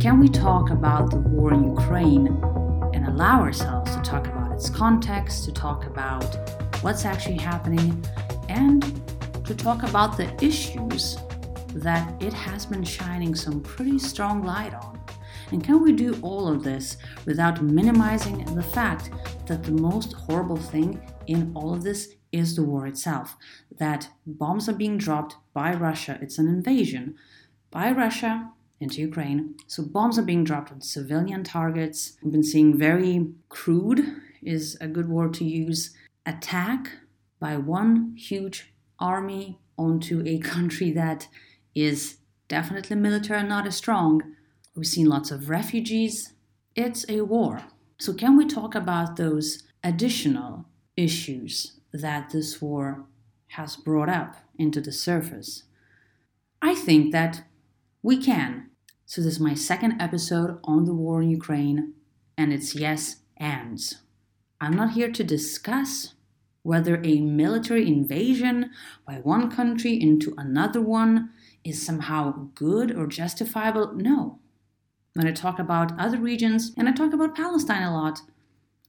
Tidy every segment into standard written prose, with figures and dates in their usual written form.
Can we talk about the war in Ukraine and allow ourselves to talk about its context, to talk about what's actually happening, and to talk about the issues that it has been shining some pretty strong light on? And can we do all of this without minimizing the fact that the most horrible thing in all of this is the war itself, that bombs are being dropped by Russia? It's an invasion by Russia into Ukraine. So bombs are being dropped on civilian targets. We've been seeing very crude, is a good word to use, attack by one huge army onto a country that is definitely military and not as strong. We've seen lots of refugees. It's a war. So can we talk about those additional issues that this war has brought up into the surface? I think that we can. So this is my second episode on the war in Ukraine, and it's yes ands. I'm not here to discuss whether a military invasion by one country into another one is somehow good or justifiable. No. When I talk about other regions, and I talk about Palestine a lot,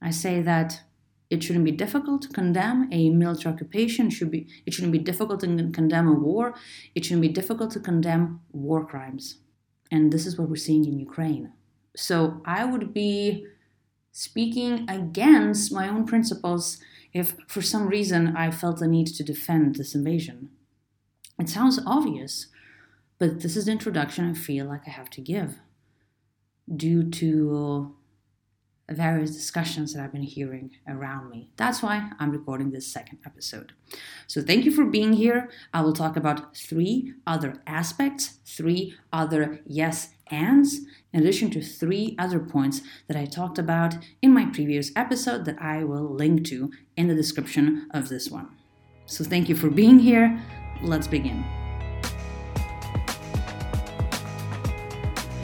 I say that it shouldn't be difficult to condemn a military occupation. It shouldn't be difficult to condemn a war. It shouldn't be difficult to condemn war crimes. And this is what we're seeing in Ukraine. So I would be speaking against my own principles if for some reason I felt the need to defend this invasion. It sounds obvious, but this is the introduction I feel like I have to give due to various discussions that I've been hearing around me. That's why I'm recording this second episode. So thank you for being here. I will talk about three other aspects, three other yes ands, in addition to three other points that I talked about in my previous episode that I will link to in the description of this one. So thank you for being here. Let's begin.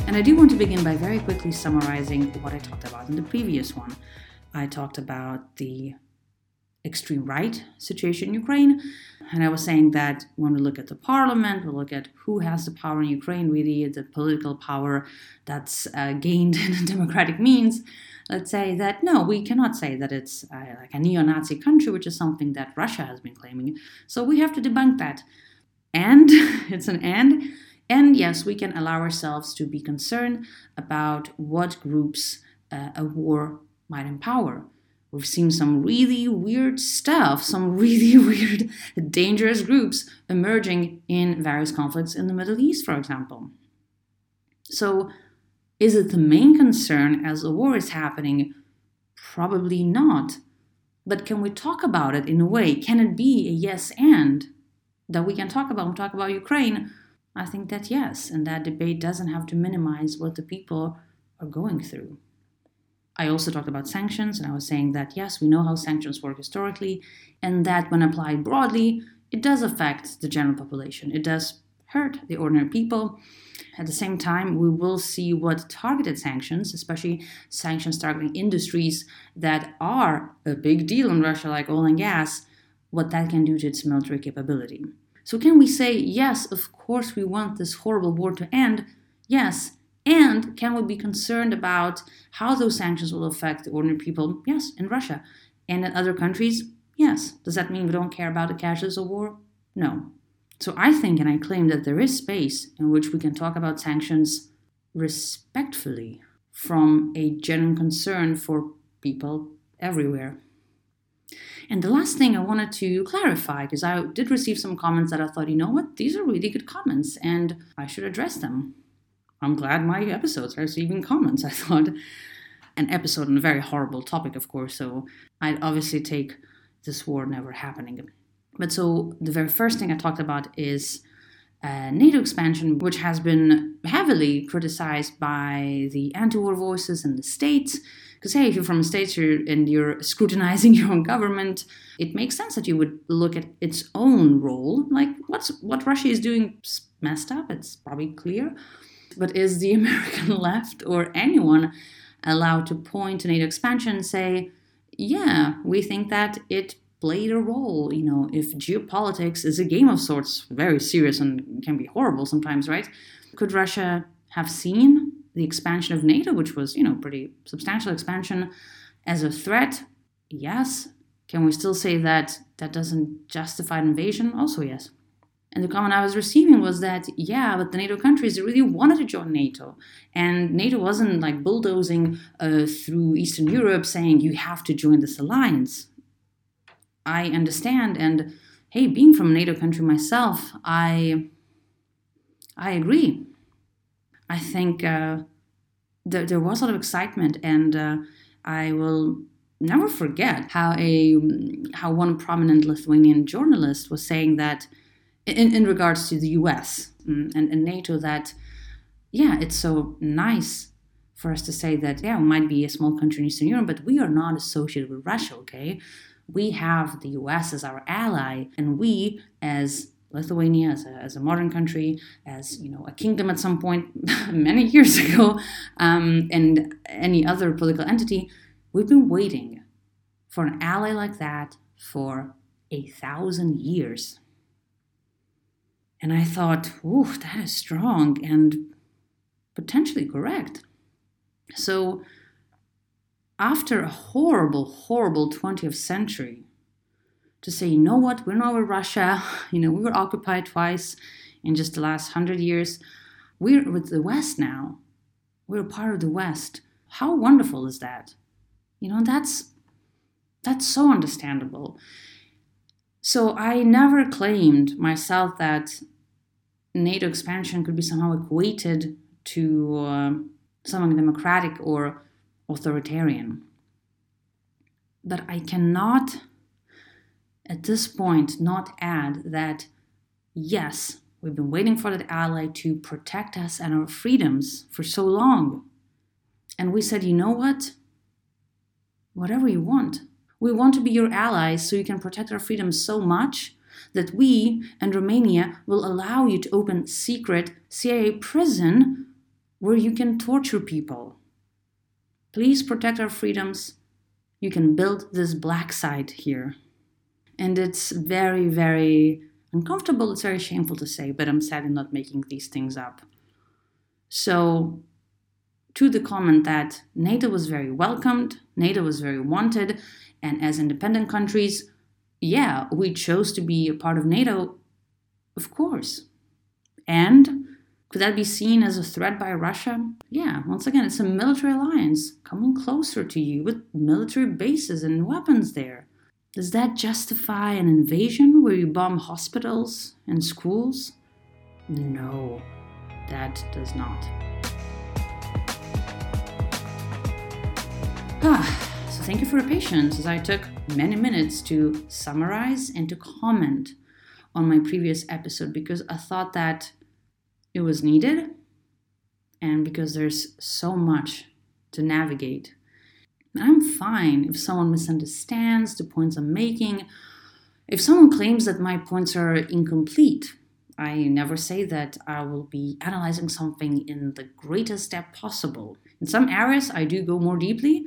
And I do want to begin by very quickly summarizing what I talked about in the previous one. I talked about the extreme right situation in Ukraine, and I was saying that when we look at the parliament, we look at who has the power in Ukraine, really the political power that's gained in democratic means, let's say that no, we cannot say that it's like a neo-Nazi country, which is something that Russia has been claiming. So we have to debunk that. And it's an and. And yes, we can allow ourselves to be concerned about what groups a war might empower. We've seen some really weird stuff, some really weird, dangerous groups emerging in various conflicts in the Middle East, for example. So is it the main concern as a war is happening? Probably not. But can we talk about it in a way? Can it be a yes and that we can talk about when we talk about Ukraine? I think that yes, and that debate doesn't have to minimize what the people are going through. I also talked about sanctions, and I was saying that yes, we know how sanctions work historically, and that when applied broadly, it does affect the general population. It does hurt the ordinary people. At the same time, we will see what targeted sanctions, especially sanctions targeting industries that are a big deal in Russia, like oil and gas, what that can do to its military capability. So can we say, yes, of course, we want this horrible war to end? Yes. And can we be concerned about how those sanctions will affect the ordinary people? Yes, in Russia. And in other countries? Yes. Does that mean we don't care about the casualties of war? No. So I think, and I claim, that there is space in which we can talk about sanctions respectfully from a genuine concern for people everywhere. And the last thing I wanted to clarify, because I did receive some comments that I thought, you know what, these are really good comments and I should address them. I'm glad my episodes are receiving comments, I thought. An episode on a very horrible topic, of course, so I'd obviously take this war never happening. But so the very first thing I talked about is NATO expansion, which has been heavily criticized by the anti-war voices in the States. Because, hey, if you're from the States and you're scrutinizing your own government, it makes sense that you would look at its own role. Like, what Russia is doing is messed up, it's probably clear. But is the American left or anyone allowed to point to NATO expansion and say, yeah, we think that it played a role? You know, if geopolitics is a game of sorts, very serious and can be horrible sometimes, right? Could Russia have seen the expansion of NATO, which was, pretty substantial expansion, as a threat? Yes. Can we still say that that doesn't justify an invasion? Also yes. And the comment I was receiving was that, yeah, but the NATO countries really wanted to join NATO. And NATO wasn't like bulldozing through Eastern Europe saying you have to join this alliance. I understand. And hey, being from a NATO country myself, I agree. I think there was a lot of excitement, and I will never forget how one prominent Lithuanian journalist was saying that in regards to the US and NATO, that, yeah, it's so nice for us to say that, yeah, we might be a small country in Eastern Europe, but we are not associated with Russia, okay? We have the US as our ally, and we, as Lithuania, as a modern country, as, a kingdom at some point many years ago, and any other political entity, we've been waiting for an ally like that for 1,000 years. And I thought, ooh, that is strong and potentially correct. So after a horrible, horrible 20th century, to say, you know what, we're not with Russia, we were occupied twice in just the last 100 years. We're with the West now. We're a part of the West. How wonderful is that? That's so understandable. So I never claimed myself that NATO expansion could be somehow equated to something democratic or authoritarian. But I cannot, at this point, not add that, yes, we've been waiting for that ally to protect us and our freedoms for so long. And we said, you know what? Whatever you want. We want to be your allies so you can protect our freedom so much that we and Romania will allow you to open secret CIA prison where you can torture people. Please protect our freedoms. You can build this black site here. And it's very, very uncomfortable. It's very shameful to say, but I'm sadly not making these things up. So, to the comment that NATO was very welcomed, NATO was very wanted, and as independent countries, yeah, we chose to be a part of NATO, of course. And could that be seen as a threat by Russia? Yeah, once again, it's a military alliance coming closer to you with military bases and weapons there. Does that justify an invasion where you bomb hospitals and schools? No, that does not. So thank you for your patience, as I took many minutes to summarize and to comment on my previous episode, because I thought that it was needed and because there's so much to navigate. And I'm fine if someone misunderstands the points I'm making, if someone claims that my points are incomplete. I never say that I will be analyzing something in the greatest depth possible. In some areas, I do go more deeply,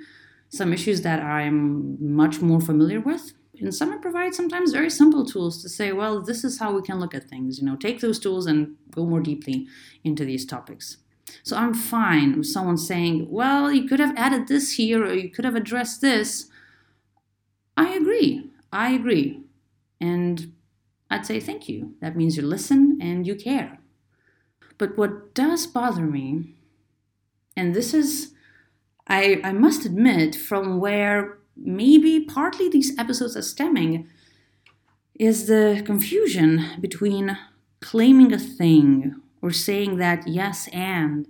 some issues that I'm much more familiar with. And some I provide sometimes very simple tools to say, well, this is how we can look at things. Take those tools and go more deeply into these topics. So I'm fine with someone saying, well, you could have added this here, or you could have addressed this. I agree. And I'd say thank you. That means you listen and you care. But what does bother me, and this is, I must admit, from where maybe partly these episodes are stemming, is the confusion between claiming a thing or saying that yes and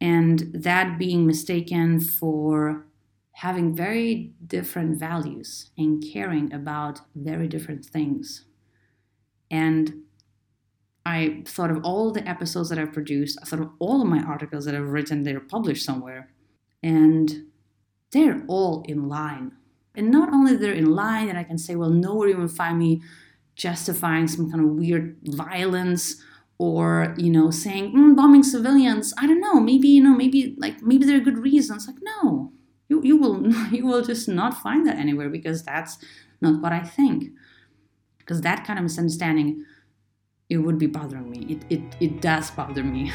that being mistaken for having very different values and caring about very different things. And I thought of all the episodes that I've produced, I thought of all of my articles that I've written, they're published somewhere, and they're all in line. And not only they're in line, and I can say, well, nowhere you will find me justifying some kind of weird violence or, saying, bombing civilians, I don't know, maybe there are good reasons. Like, no, you will just not find that anywhere, because that's not what I think. Because that kind of misunderstanding, it would be bothering me. It does bother me.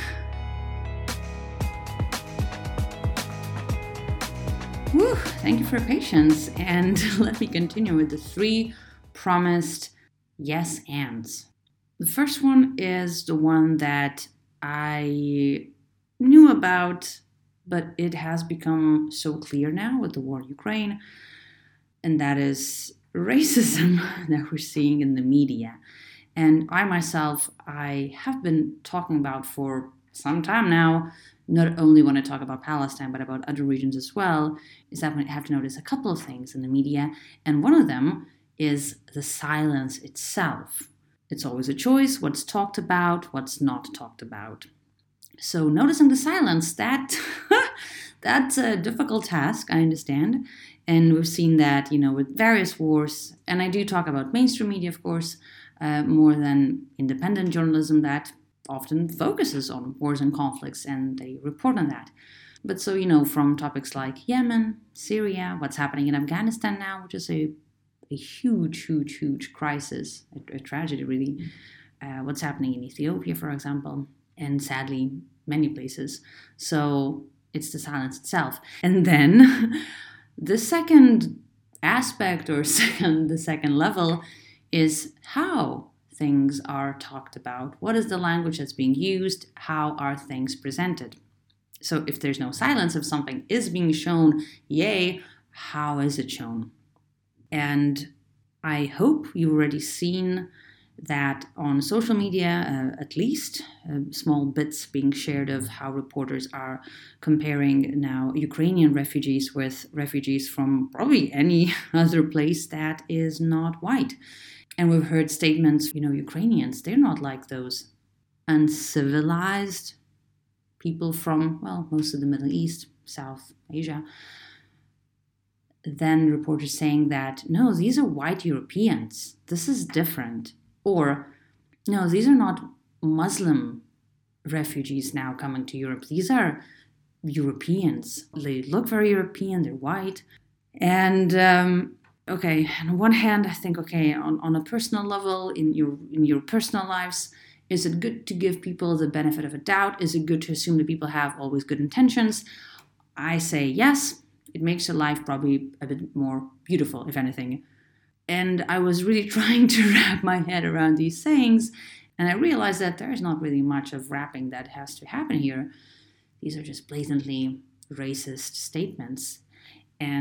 Whew, thank you for your patience. And let me continue with the three promised yes ands. The first one is the one that I knew about, but it has become so clear now with the war in Ukraine, and that is racism that we're seeing in the media. And I myself, I have been talking about for some time now, not only when I talk about Palestine, but about other regions as well, is that we have to notice a couple of things in the media. And one of them is the silence itself. It's always a choice, what's talked about, what's not talked about. So noticing the silence, that's a difficult task, I understand. And we've seen that, with various wars. And I do talk about mainstream media, of course, more than independent journalism that often focuses on wars and conflicts, and they report on that. But so, from topics like Yemen, Syria, what's happening in Afghanistan now, which is a huge, huge, huge crisis, a tragedy, really. What's happening in Ethiopia, for example, and sadly, many places. So it's the silence itself. And then the second aspect the second level is how things are talked about. What is the language that's being used? How are things presented? So if there's no silence, if something is being shown, yay, how is it shown? And I hope you've already seen that on social media, at least, small bits being shared of how reporters are comparing now Ukrainian refugees with refugees from probably any other place that is not white. And we've heard statements, Ukrainians, they're not like those uncivilized people from, most of the Middle East, South Asia. Then reporters saying that, no, these are white Europeans. This is different. Or, no, these are not Muslim refugees now coming to Europe. These are Europeans. They look very European. They're white. And on one hand, I think, on a personal level, in your personal lives, is it good to give people the benefit of a doubt? Is it good to assume that people have always good intentions? I say yes. It makes your life probably a bit more beautiful, if anything. And I was really trying to wrap my head around these sayings, and I realized that there is not really much of wrapping that has to happen here. These are just blatantly racist statements. And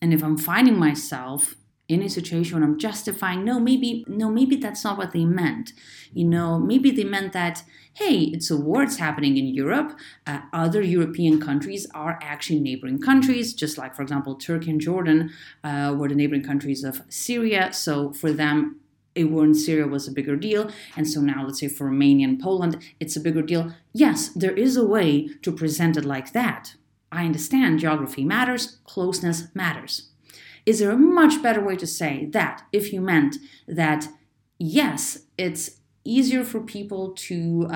if I'm finding myself in a situation where I'm justifying, maybe that's not what they meant. Maybe they meant that, hey, it's a war, it's happening in Europe. Other European countries are actually neighboring countries, just like, for example, Turkey and Jordan were the neighboring countries of Syria. So for them, a war in Syria was a bigger deal. And so now, let's say for Romania and Poland, it's a bigger deal. Yes, there is a way to present it like that. I understand geography matters, closeness matters. Is there a much better way to say that if you meant that, yes, it's easier for people to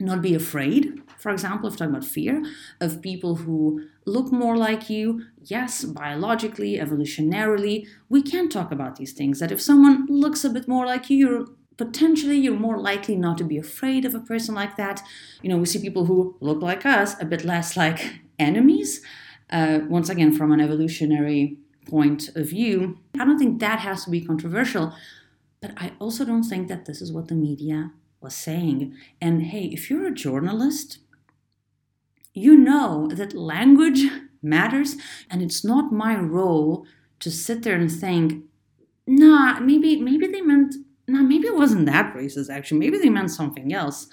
not be afraid, for example, if talking about fear, of people who look more like you? Yes, biologically, evolutionarily, we can talk about these things, that if someone looks a bit more like you, you're more likely not to be afraid of a person like that. We see people who look like us a bit less like enemies. Once again, from an evolutionary point of view, I don't think that has to be controversial. But I also don't think that this is what the media was saying. And hey, if you're a journalist, you know that language matters. And it's not my role to sit there and think, maybe it wasn't that racist, actually. Maybe they meant something else.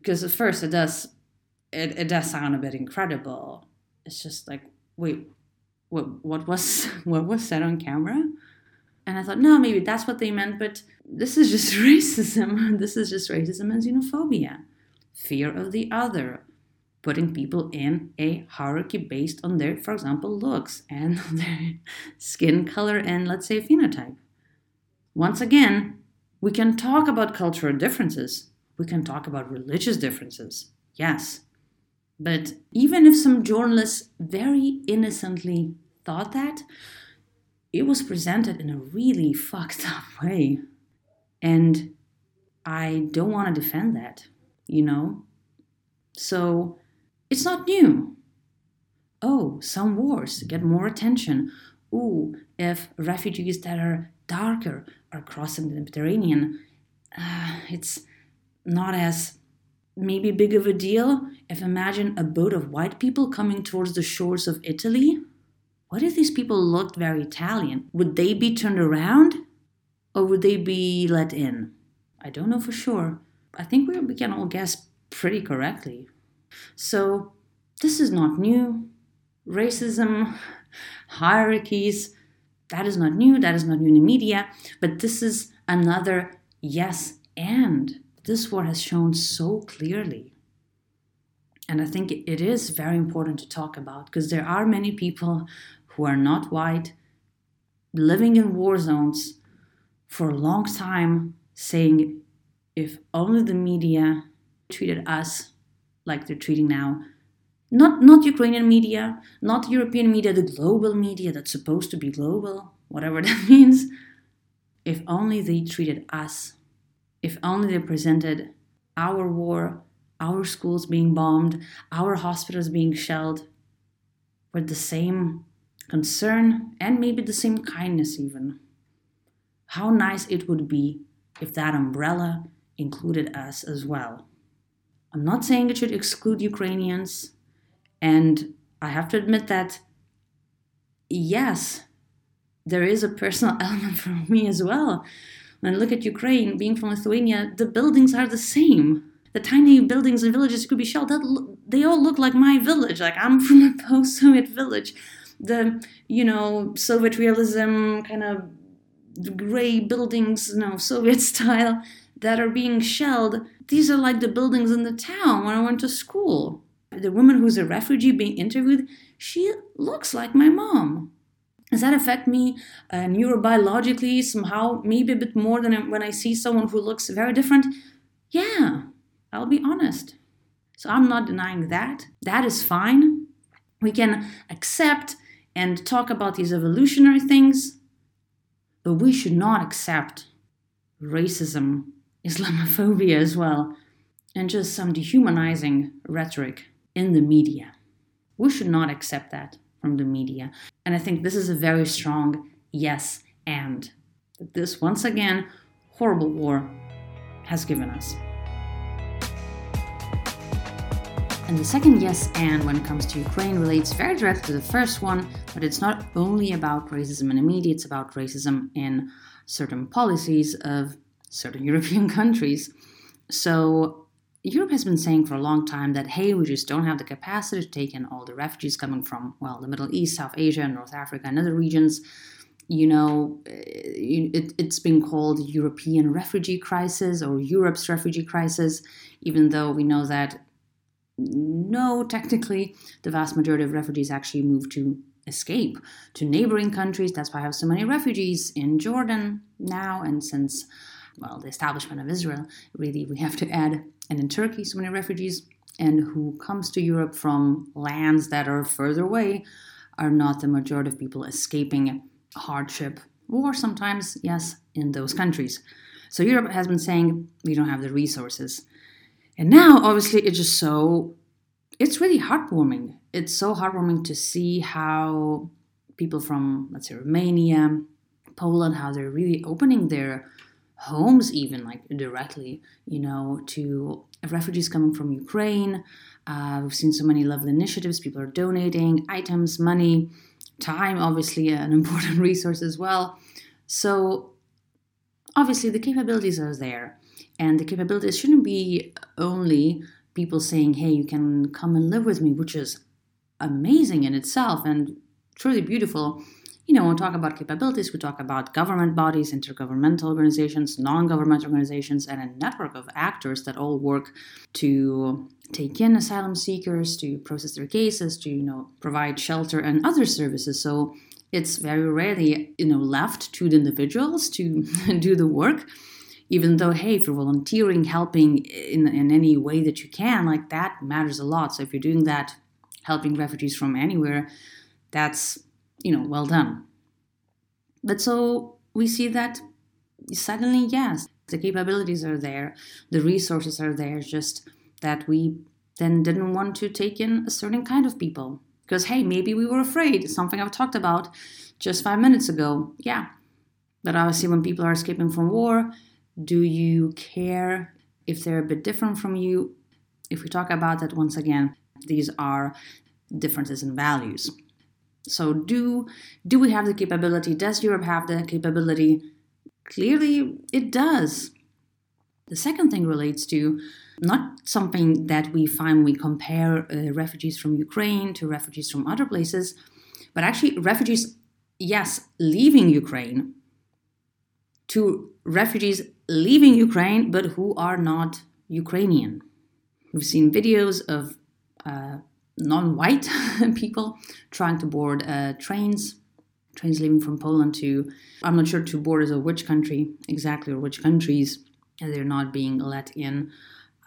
Because at first it does sound a bit incredible. It's just like, wait, what was said on camera? And I thought, no, maybe that's what they meant, but this is just racism. This is just racism and xenophobia. Fear of the other. Putting people in a hierarchy based on their, for example, looks and their skin color and, let's say, phenotype. Once again, we can talk about cultural differences. We can talk about religious differences. Yes. But even if some journalists very innocently thought that, it was presented in a really fucked up way. And I don't want to defend that. So it's not new. oh, some wars get more attention. Ooh, if refugees that are darker are crossing the Mediterranean, it's not as maybe big of a deal. If imagine a boat of white people coming towards the shores of Italy. What if these people looked very Italian? Would they be turned around or would they be let in? I don't know for sure. I think we can all guess pretty correctly. So this is not new. Racism, hierarchies, that is not new in the media, but this is another yes and. This war has shown so clearly. And I think it is very important to talk about because there are many people who are not white, living in war zones for a long time, saying if only the media treated us like they're treating now. Not Ukrainian media, not European media, the global media that's supposed to be global, whatever that means. If only they treated us. If only they presented our war, our schools being bombed, our hospitals being shelled with the same concern and maybe the same kindness even. How nice it would be if that umbrella included us as well. I'm not saying it should exclude Ukrainians, and I have to admit that, yes, there is a personal element for me as well. When I look at Ukraine, being from Lithuania, the buildings are the same. The tiny buildings and villages could be shelled, they all look like my village. Like, I'm from a post-Soviet village. The, Soviet realism, kind of gray buildings, Soviet style, that are being shelled. These are like the buildings in the town when I went to school. The woman who's a refugee being interviewed, she looks like my mom. Does that affect me neurobiologically somehow? Maybe a bit more than when I see someone who looks very different? Yeah. I'll be honest. So I'm not denying that. That is fine. We can accept and talk about these evolutionary things, but we should not accept racism, Islamophobia as well, and just some dehumanizing rhetoric in the media. We should not accept that from the media. And I think this is a very strong yes and. This, once again, horrible war has given us. And the second yes and when it comes to Ukraine relates very directly to the first one, but it's not only about racism in the media, it's about racism in certain policies of certain European countries. So Europe has been saying for a long time that, hey, we just don't have the capacity to take in all the refugees coming from, the Middle East, South Asia, North Africa, and other regions. It's been called European refugee crisis or Europe's refugee crisis, even though we know that no, technically, the vast majority of refugees actually move to escape to neighboring countries. That's why I have so many refugees in Jordan now. And since, the establishment of Israel, really, we have to add, and in Turkey, so many refugees. And who comes to Europe from lands that are further away are not the majority of people escaping hardship, war sometimes, yes, in those countries. So Europe has been saying we don't have the resources. And now, obviously, it's really heartwarming. It's so heartwarming to see how people from, let's say, Romania, Poland, how they're really opening their homes even, directly, to refugees coming from Ukraine. We've seen so many lovely initiatives. People are donating items, money, time, obviously, an important resource as well. So, obviously, the capabilities are there. And the capabilities shouldn't be only people saying, hey, you can come and live with me, which is amazing in itself and truly beautiful. When we talk about capabilities, we talk about government bodies, intergovernmental organizations, non-governmental organizations, and a network of actors that all work to take in asylum seekers, to process their cases, to, provide shelter and other services. So it's very rarely, left to the individuals to do the work. Even though, hey, if you're volunteering, helping in any way that you can, that matters a lot. So if you're doing that, helping refugees from anywhere, that's, well done. But so we see that suddenly, yes, the capabilities are there, the resources are there, just that we then didn't want to take in a certain kind of people. Because, hey, maybe we were afraid. It's something I've talked about just 5 minutes ago. Yeah. But obviously when people are escaping from war, do you care if they're a bit different from you? If we talk about that, once again, these are differences in values. So do we have the capability? Does Europe have the capability? Clearly, it does. The second thing relates to not something that we find when we compare refugees from Ukraine to refugees from other places, but actually refugees, yes, leaving Ukraine, to refugees leaving Ukraine, but who are not Ukrainian. We've seen videos of non-white people trying to board trains leaving from Poland to, I'm not sure to borders of which country exactly or which countries, and they're not being let in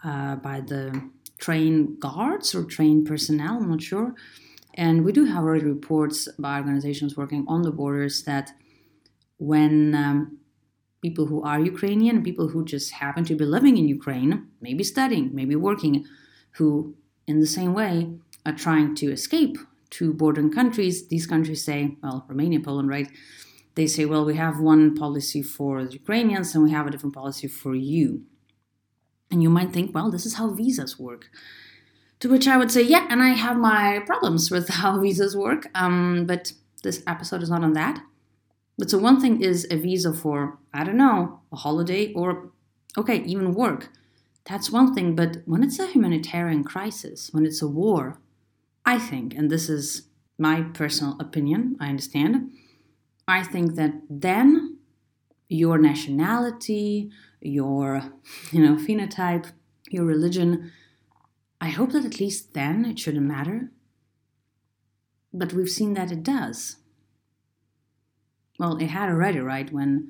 by the train guards or train personnel, I'm not sure. And we do have already reports by organizations working on the borders that when people who are Ukrainian, people who just happen to be living in Ukraine, maybe studying, maybe working, who in the same way are trying to escape to bordering countries, these countries say, well, Romania, Poland, right? They say, well, we have one policy for the Ukrainians and we have a different policy for you. And you might think, well, this is how visas work. To which I would say, yeah, and I have my problems with how visas work. But this episode is not on that. But so one thing is a visa for, I don't know, a holiday or, okay, even work. That's one thing. But when it's a humanitarian crisis, when it's a war, I think, and this is my personal opinion, I understand, I think that then your nationality, your phenotype, your religion, I hope that at least then it shouldn't matter. But we've seen that it does. Well, it had already, right? When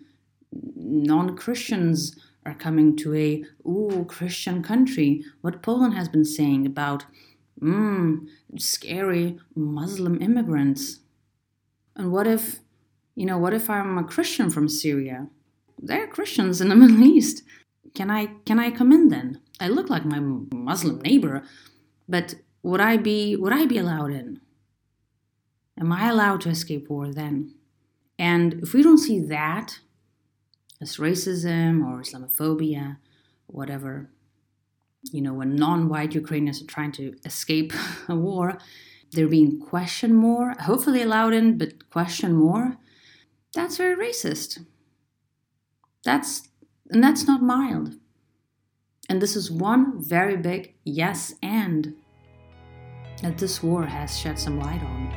non-Christians are coming to a Christian country, what Poland has been saying about scary Muslim immigrants. And what if I'm a Christian from Syria? There are Christians in the Middle East. Can I come in then? I look like my Muslim neighbor, but would I be allowed in? Am I allowed to escape war then? And if we don't see that as racism or Islamophobia, whatever, when non-white Ukrainians are trying to escape a war, they're being questioned more, hopefully allowed in, but questioned more. That's very racist. That's not mild. And this is one very big yes and that this war has shed some light on.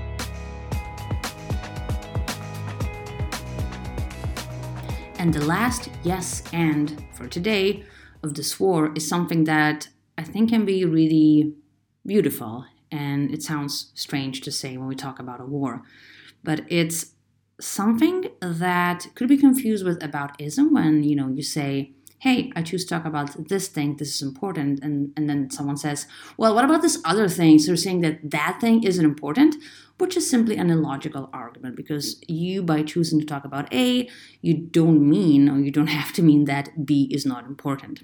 And the last yes and for today of this war is something that I think can be really beautiful. And it sounds strange to say when we talk about a war, but it's something that could be confused with aboutism when, you say, hey, I choose to talk about this thing, this is important. And then someone says, well, what about this other thing? So you're saying that thing isn't important, which is simply an illogical argument because you, by choosing to talk about A, you don't mean, or you don't have to mean that B is not important.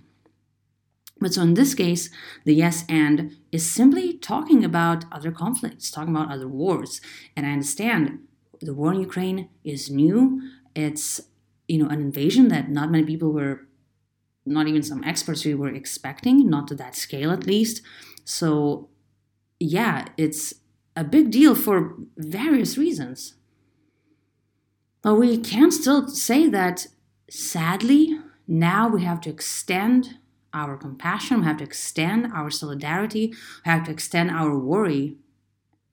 But so in this case, the yes and is simply talking about other conflicts, talking about other wars. And I understand the war in Ukraine is new. It's, an invasion that not many people were, not even some experts we were expecting, not to that scale at least. So, yeah, it's a big deal for various reasons. But we can still say that, sadly, now we have to extend our compassion, we have to extend our solidarity, we have to extend our worry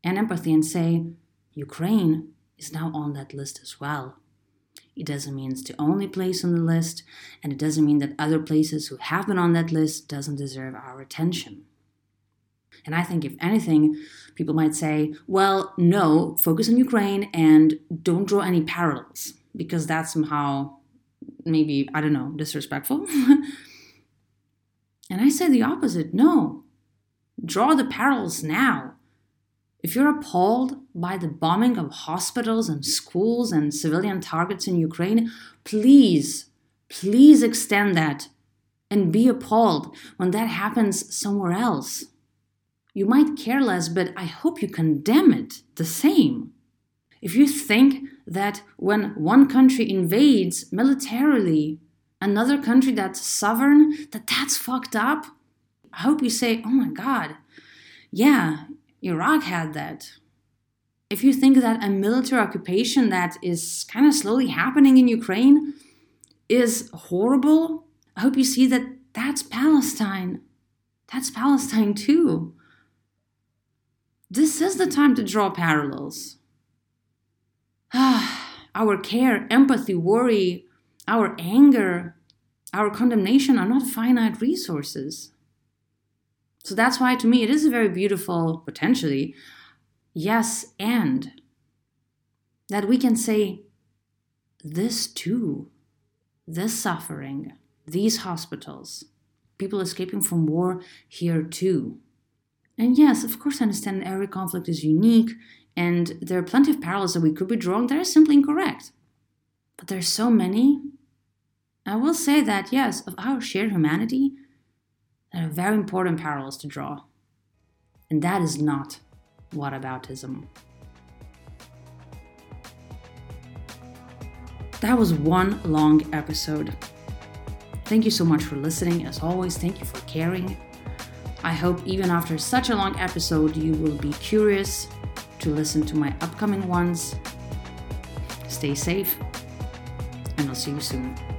and empathy and say, Ukraine is now on that list as well. It doesn't mean it's the only place on the list, and it doesn't mean that other places who have been on that list doesn't deserve our attention. And I think if anything, people might say, well, no, focus on Ukraine and don't draw any parallels, because that's somehow, maybe, I don't know, disrespectful. And I say the opposite, no, draw the parallels now. If you're appalled by the bombing of hospitals and schools and civilian targets in Ukraine, please extend that and be appalled when that happens somewhere else. You might care less, but I hope you condemn it the same. If you think that when one country invades militarily another country that's sovereign, that's fucked up, I hope you say, oh my God, yeah, Iraq had that. If you think that a military occupation that is kind of slowly happening in Ukraine is horrible, I hope you see that that's Palestine. That's Palestine too. This is the time to draw parallels. Our care, empathy, worry, our anger, our condemnation are not finite resources. So that's why, to me, it is a very beautiful, potentially, yes, and that we can say, this too, this suffering, these hospitals, people escaping from war here too. And yes, of course, I understand every conflict is unique and there are plenty of parallels that we could be drawing that are simply incorrect. But there are so many. I will say that, yes, of our shared humanity, there are very important parallels to draw. And that is not whataboutism. That was one long episode. Thank you so much for listening. As always, thank you for caring. I hope even after such a long episode, you will be curious to listen to my upcoming ones. Stay safe, and I'll see you soon.